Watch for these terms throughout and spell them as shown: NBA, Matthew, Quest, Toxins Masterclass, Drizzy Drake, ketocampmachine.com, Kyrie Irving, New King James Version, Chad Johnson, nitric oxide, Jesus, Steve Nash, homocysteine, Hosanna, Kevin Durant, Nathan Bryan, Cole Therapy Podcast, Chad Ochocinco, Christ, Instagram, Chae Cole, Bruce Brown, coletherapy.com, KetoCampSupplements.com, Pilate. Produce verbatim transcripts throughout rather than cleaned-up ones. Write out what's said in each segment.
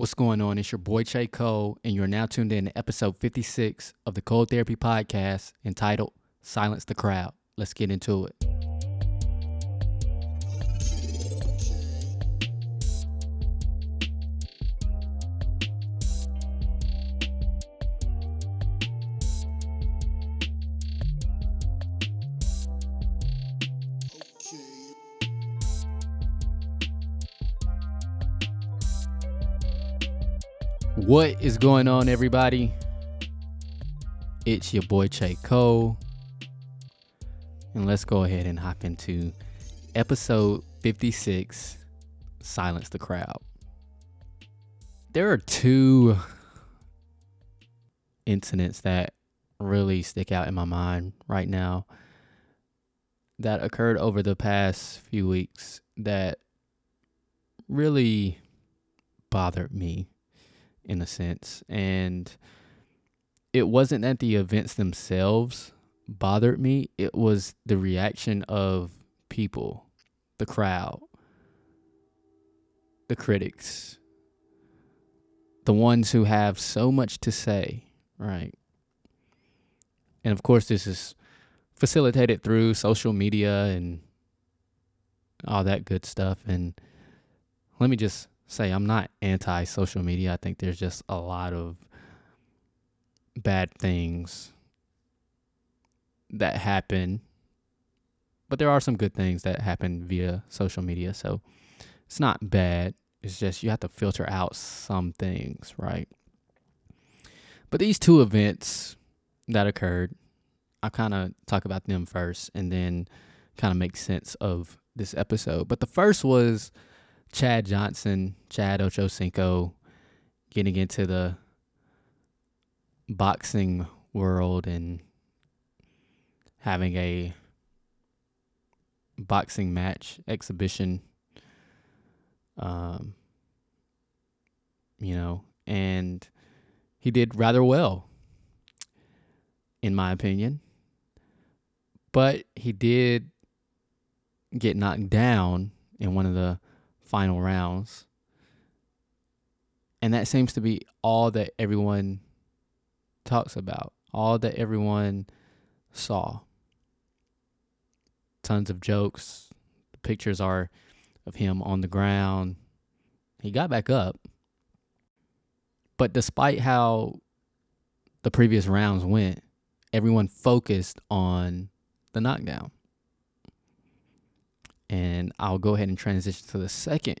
What's going on? It's your boy Chae Cole, and you're now tuned in to episode fifty-six of the Cole Therapy Podcast entitled Silence the Crowd. Let's get into it. What is going on, everybody? It's your boy Chae Cole, and let's go ahead and hop into episode fifty-six, Silence the Crowd. There are two incidents that really stick out in my mind right now that occurred over the past few weeks that really bothered me, in a sense. And it wasn't that the events themselves bothered me, it was the reaction of people, the crowd, the critics, the ones who have so much to say, right? And of course, this is facilitated through social media and all that good stuff. And let me just say, I'm not anti-social media. I think there's just a lot of bad things that happen, but there are some good things that happen via social media, so it's not bad. It's just you have to filter out some things, right? But these two events that occurred, I kind of talk about them first and then kind of make sense of this episode. But the first was Chad Johnson, Chad Ochocinco, getting into the boxing world and having a boxing match exhibition, um, you know, and he did rather well, in my opinion. But he did get knocked down in one of the final rounds, and that seems to be all that everyone talks about, all that everyone saw. Tons of jokes. The pictures are of him on the ground. He got back up, but despite how the previous rounds went, everyone focused on the knockdown. And I'll go ahead and transition to the second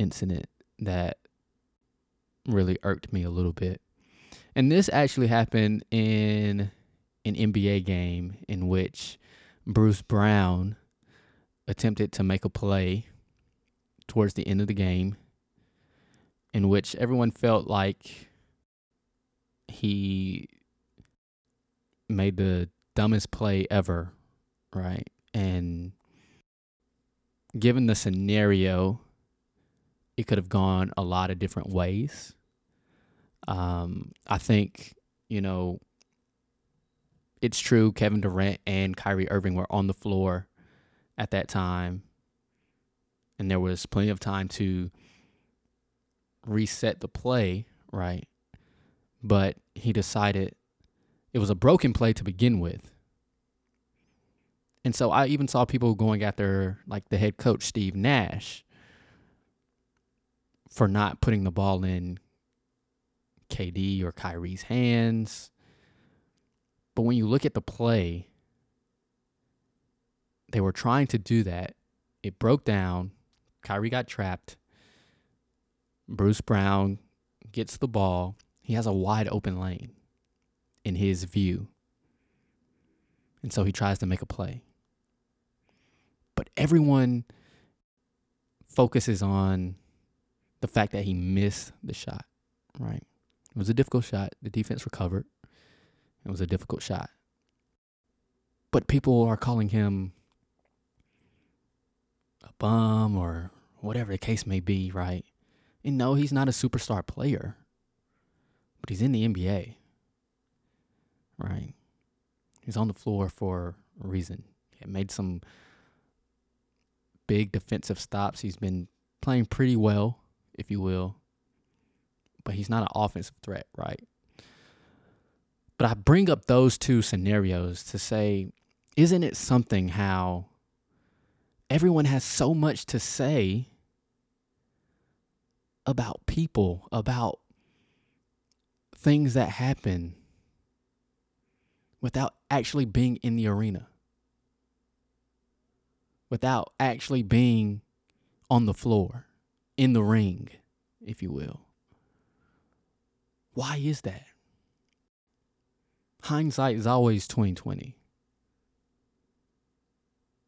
incident that really irked me a little bit. And this actually happened in an N B A game in which Bruce Brown attempted to make a play towards the end of the game, in which everyone felt like he made the dumbest play ever, right? And given the scenario, it could have gone a lot of different ways. Um, I think, you know, it's true Kevin Durant and Kyrie Irving were on the floor at that time, and there was plenty of time to reset the play, right? But he decided it was a broken play to begin with. And so I even saw people going after, like, the head coach, Steve Nash, for not putting the ball in K D or Kyrie's hands. But when you look at the play, they were trying to do that. It broke down. Kyrie got trapped. Bruce Brown gets the ball. He has a wide open lane in his view. And so he tries to make a play. But everyone focuses on the fact that he missed the shot, right? It was a difficult shot. The defense recovered. It was a difficult shot. But people are calling him a bum or whatever the case may be, right? And no, he's not a superstar player, but he's in the N B A, right? He's on the floor for a reason. He made some big defensive stops. He's been playing pretty well, if you will. but he's not an offensive threat, right? But I bring up those two scenarios to say, isn't it something how everyone has so much to say about people, about things that happen without actually being in the arena, without actually being on the floor, in the ring, if you will? Why is that? Hindsight is always twenty twenty.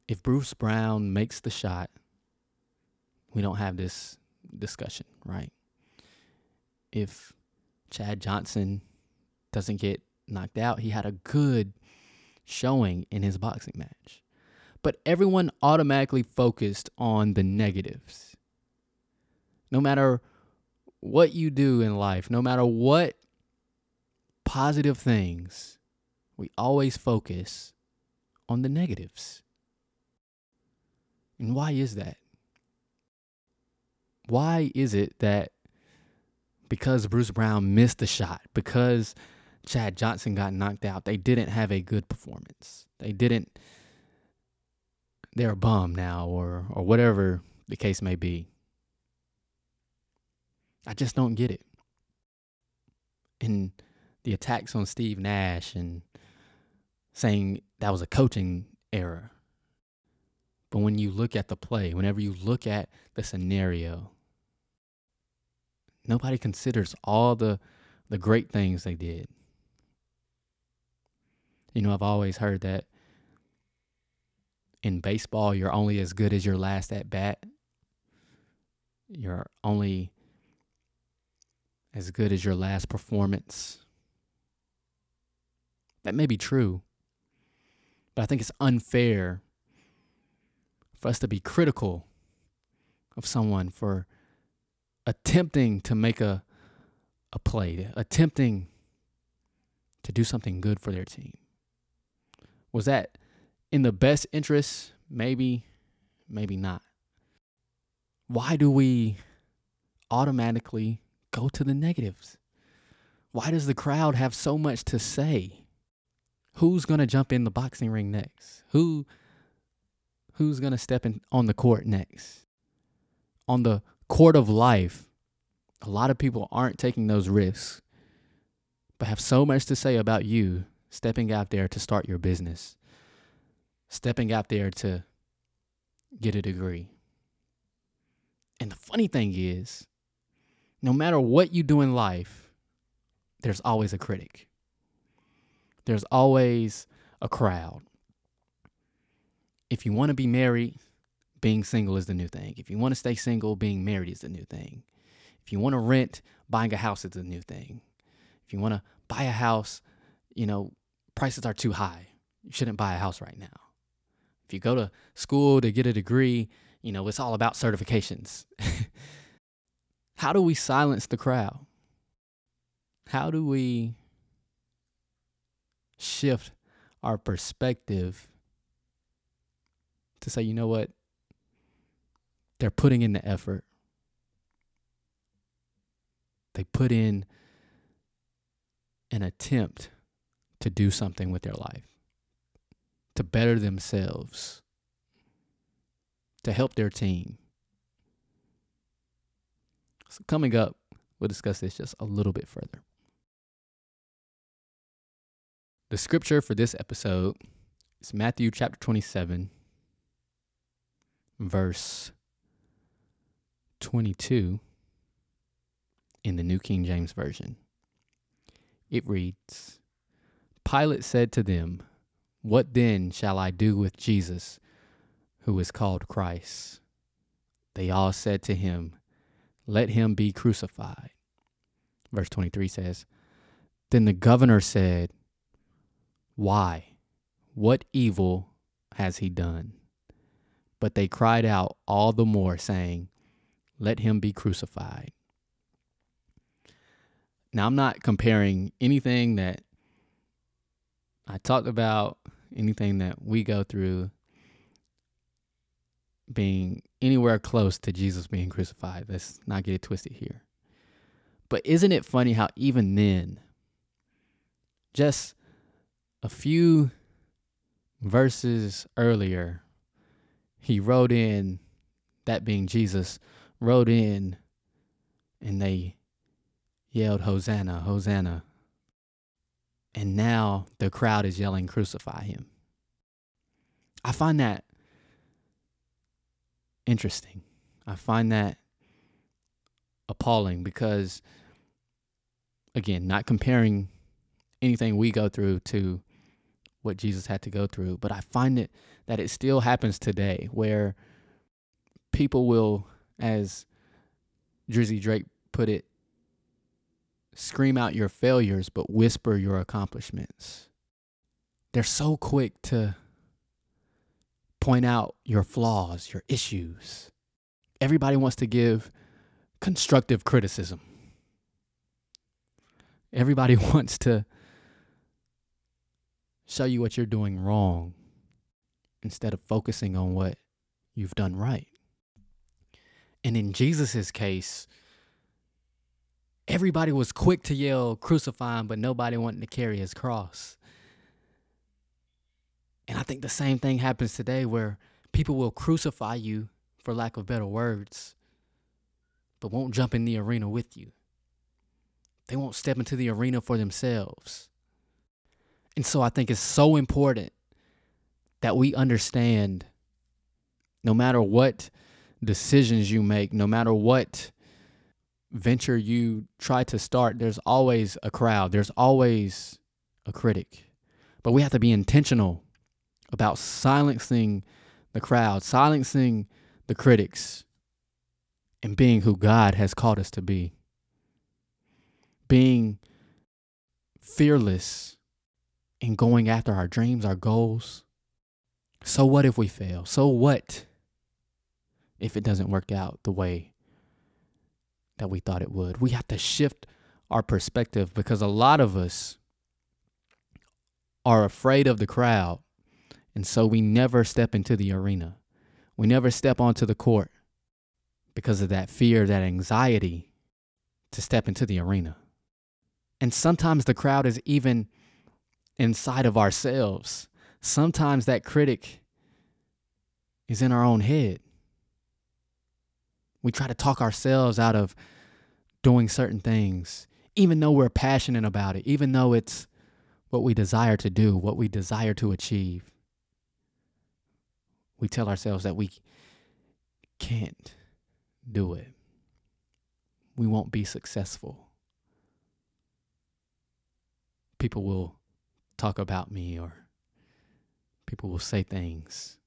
If Bruce Brown makes the shot, we don't have this discussion, right? If Chad Johnson doesn't get knocked out, he had a good showing in his boxing match. But everyone automatically focused on the negatives. No matter what you do in life, no matter what positive things, we always focus on the negatives. And why is that? Why is it that because Bruce Brown missed the shot, because Chad Johnson got knocked out, they didn't have a good performance? They didn't, they're a bum now, or or whatever the case may be. I just don't get it. And the attacks on Steve Nash and saying that was a coaching error. But when you look at the play, whenever you look at the scenario, nobody considers all the the great things they did. You know, I've always heard that in baseball, you're only as good as your last at bat. You're only as good as your last performance. That may be true, but I think it's unfair for us to be critical of someone for attempting to make a a play, attempting to do something good for their team. Was that in the best interest? Maybe, maybe not. Why do we automatically go to the negatives? Why does the crowd have so much to say? Who's going to jump in the boxing ring next? Who... Who's going to step in on the court next? On the court of life, a lot of people aren't taking those risks, but have so much to say about you stepping out there to start your business, stepping out there to get a degree. And the funny thing is, no matter what you do in life, there's always a critic. There's always a crowd. If you want to be married, being single is the new thing. If you want to stay single, being married is the new thing. If you want to rent, buying a house is the new thing. If you want to buy a house, you know, prices are too high. You shouldn't buy a house right now. If you go to school to get a degree, you know, it's all about certifications. How do we silence the crowd? How do we shift our perspective to say, you know what, they're putting in the effort. They put in an attempt to do something with their life, to better themselves, to help their team. So coming up, we'll discuss this just a little bit further. The scripture for this episode is Matthew chapter twenty-seven, verse twenty-two in the New King James Version. It reads, Pilate said to them, "What then shall I do with Jesus, who is called Christ?" They all said to him, "Let him be crucified." Verse twenty-three says, "Then the governor said, 'Why? What evil has he done?' But they cried out all the more, saying, 'Let him be crucified.'" Now, I'm not comparing anything that I talked about, anything that we go through, being anywhere close to Jesus being crucified. Let's not get it twisted here. But isn't it funny how even then, just a few verses earlier, he wrote in, that being Jesus, wrote in, and they yelled, Hosanna, Hosanna. And now the crowd is yelling, crucify him. I find that interesting. I find that appalling because, again, not comparing anything we go through to what Jesus had to go through, but I find it that it still happens today where people will, as Drizzy Drake put it, scream out your failures, but whisper your accomplishments. They're so quick to point out your flaws, your issues. Everybody wants to give constructive criticism. Everybody wants to show you what you're doing wrong instead of focusing on what you've done right. And in Jesus's case, everybody was quick to yell, crucify him, but nobody wanted to carry his cross. And I think the same thing happens today where people will crucify you, for lack of better words, but won't jump in the arena with you. They won't step into the arena for themselves. And so I think it's so important that we understand no matter what decisions you make, no matter what venture you try to start, there's always a crowd. There's always a critic. But we have to be intentional about silencing the crowd, silencing the critics, and being who God has called us to be. Being fearless in going after our dreams, our goals. So what if we fail? So what if it doesn't work out the way that we thought it would? We have to shift our perspective because a lot of us are afraid of the crowd. And so we never step into the arena. We never step onto the court because of that fear, that anxiety to step into the arena. And sometimes the crowd is even inside of ourselves. Sometimes that critic is in our own head. We try to talk ourselves out of doing certain things, even though we're passionate about it, even though it's what we desire to do, what we desire to achieve. We tell ourselves that we can't do it. We won't be successful. People will talk about me or people will say things.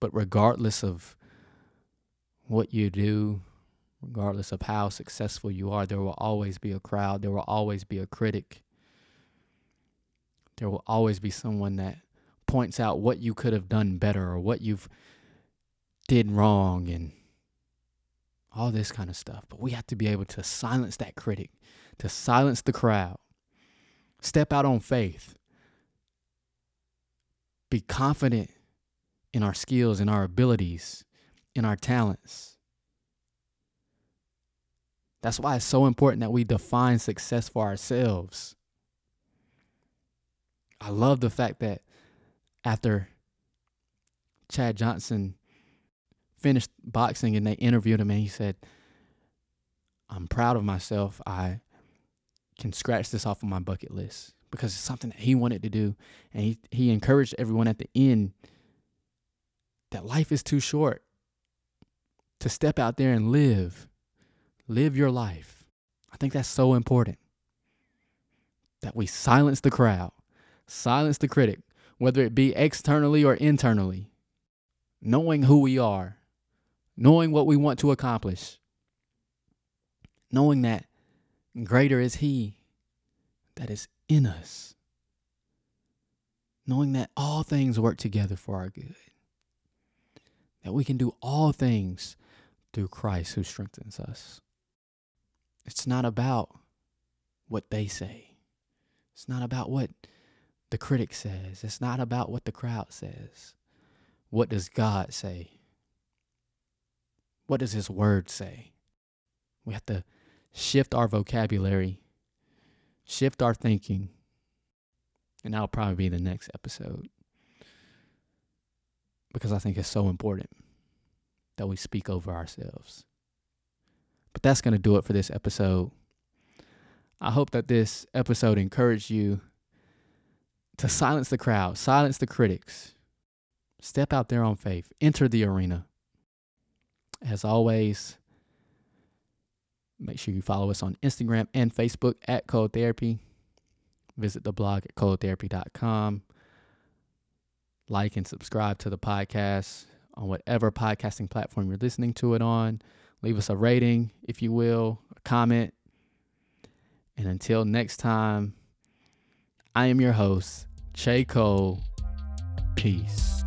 But regardless of what you do, regardless of how successful you are, there will always be a crowd. There will always be a critic. There will always be someone that points out what you could have done better or what you've did wrong and all this kind of stuff. But we have to be able to silence that critic, to silence the crowd, step out on faith, be confident in our skills, in our abilities, in our talents. That's why it's so important that we define success for ourselves. I love the fact that after Chad Johnson finished boxing and they interviewed him and he said, I'm proud of myself. I can scratch this off of my bucket list because it's something that he wanted to do. And he, he encouraged everyone at the end that life is too short to step out there and live, live your life. I think that's so important that we silence the crowd, silence the critic, whether it be externally or internally, knowing who we are, knowing what we want to accomplish, knowing that greater is He that is in us, knowing that all things work together for our good, that we can do all things through Christ who strengthens us. It's not about what they say. It's not about what the critic says. It's not about what the crowd says. What does God say? What does His Word say? We have to shift our vocabulary, shift our thinking. And that'll probably be the next episode, because I think it's so important that we speak over ourselves. But that's going to do it for this episode. I hope that this episode encouraged you to silence the crowd, silence the critics. Step out there on faith. Enter the arena. As always, make sure you follow us on Instagram and Facebook at Cole Therapy. Visit the blog at cole therapy dot com. Like and subscribe to the podcast on whatever podcasting platform you're listening to it on. Leave us a rating, if you will, a comment. And until next time, I am your host, Chae Cole. Peace.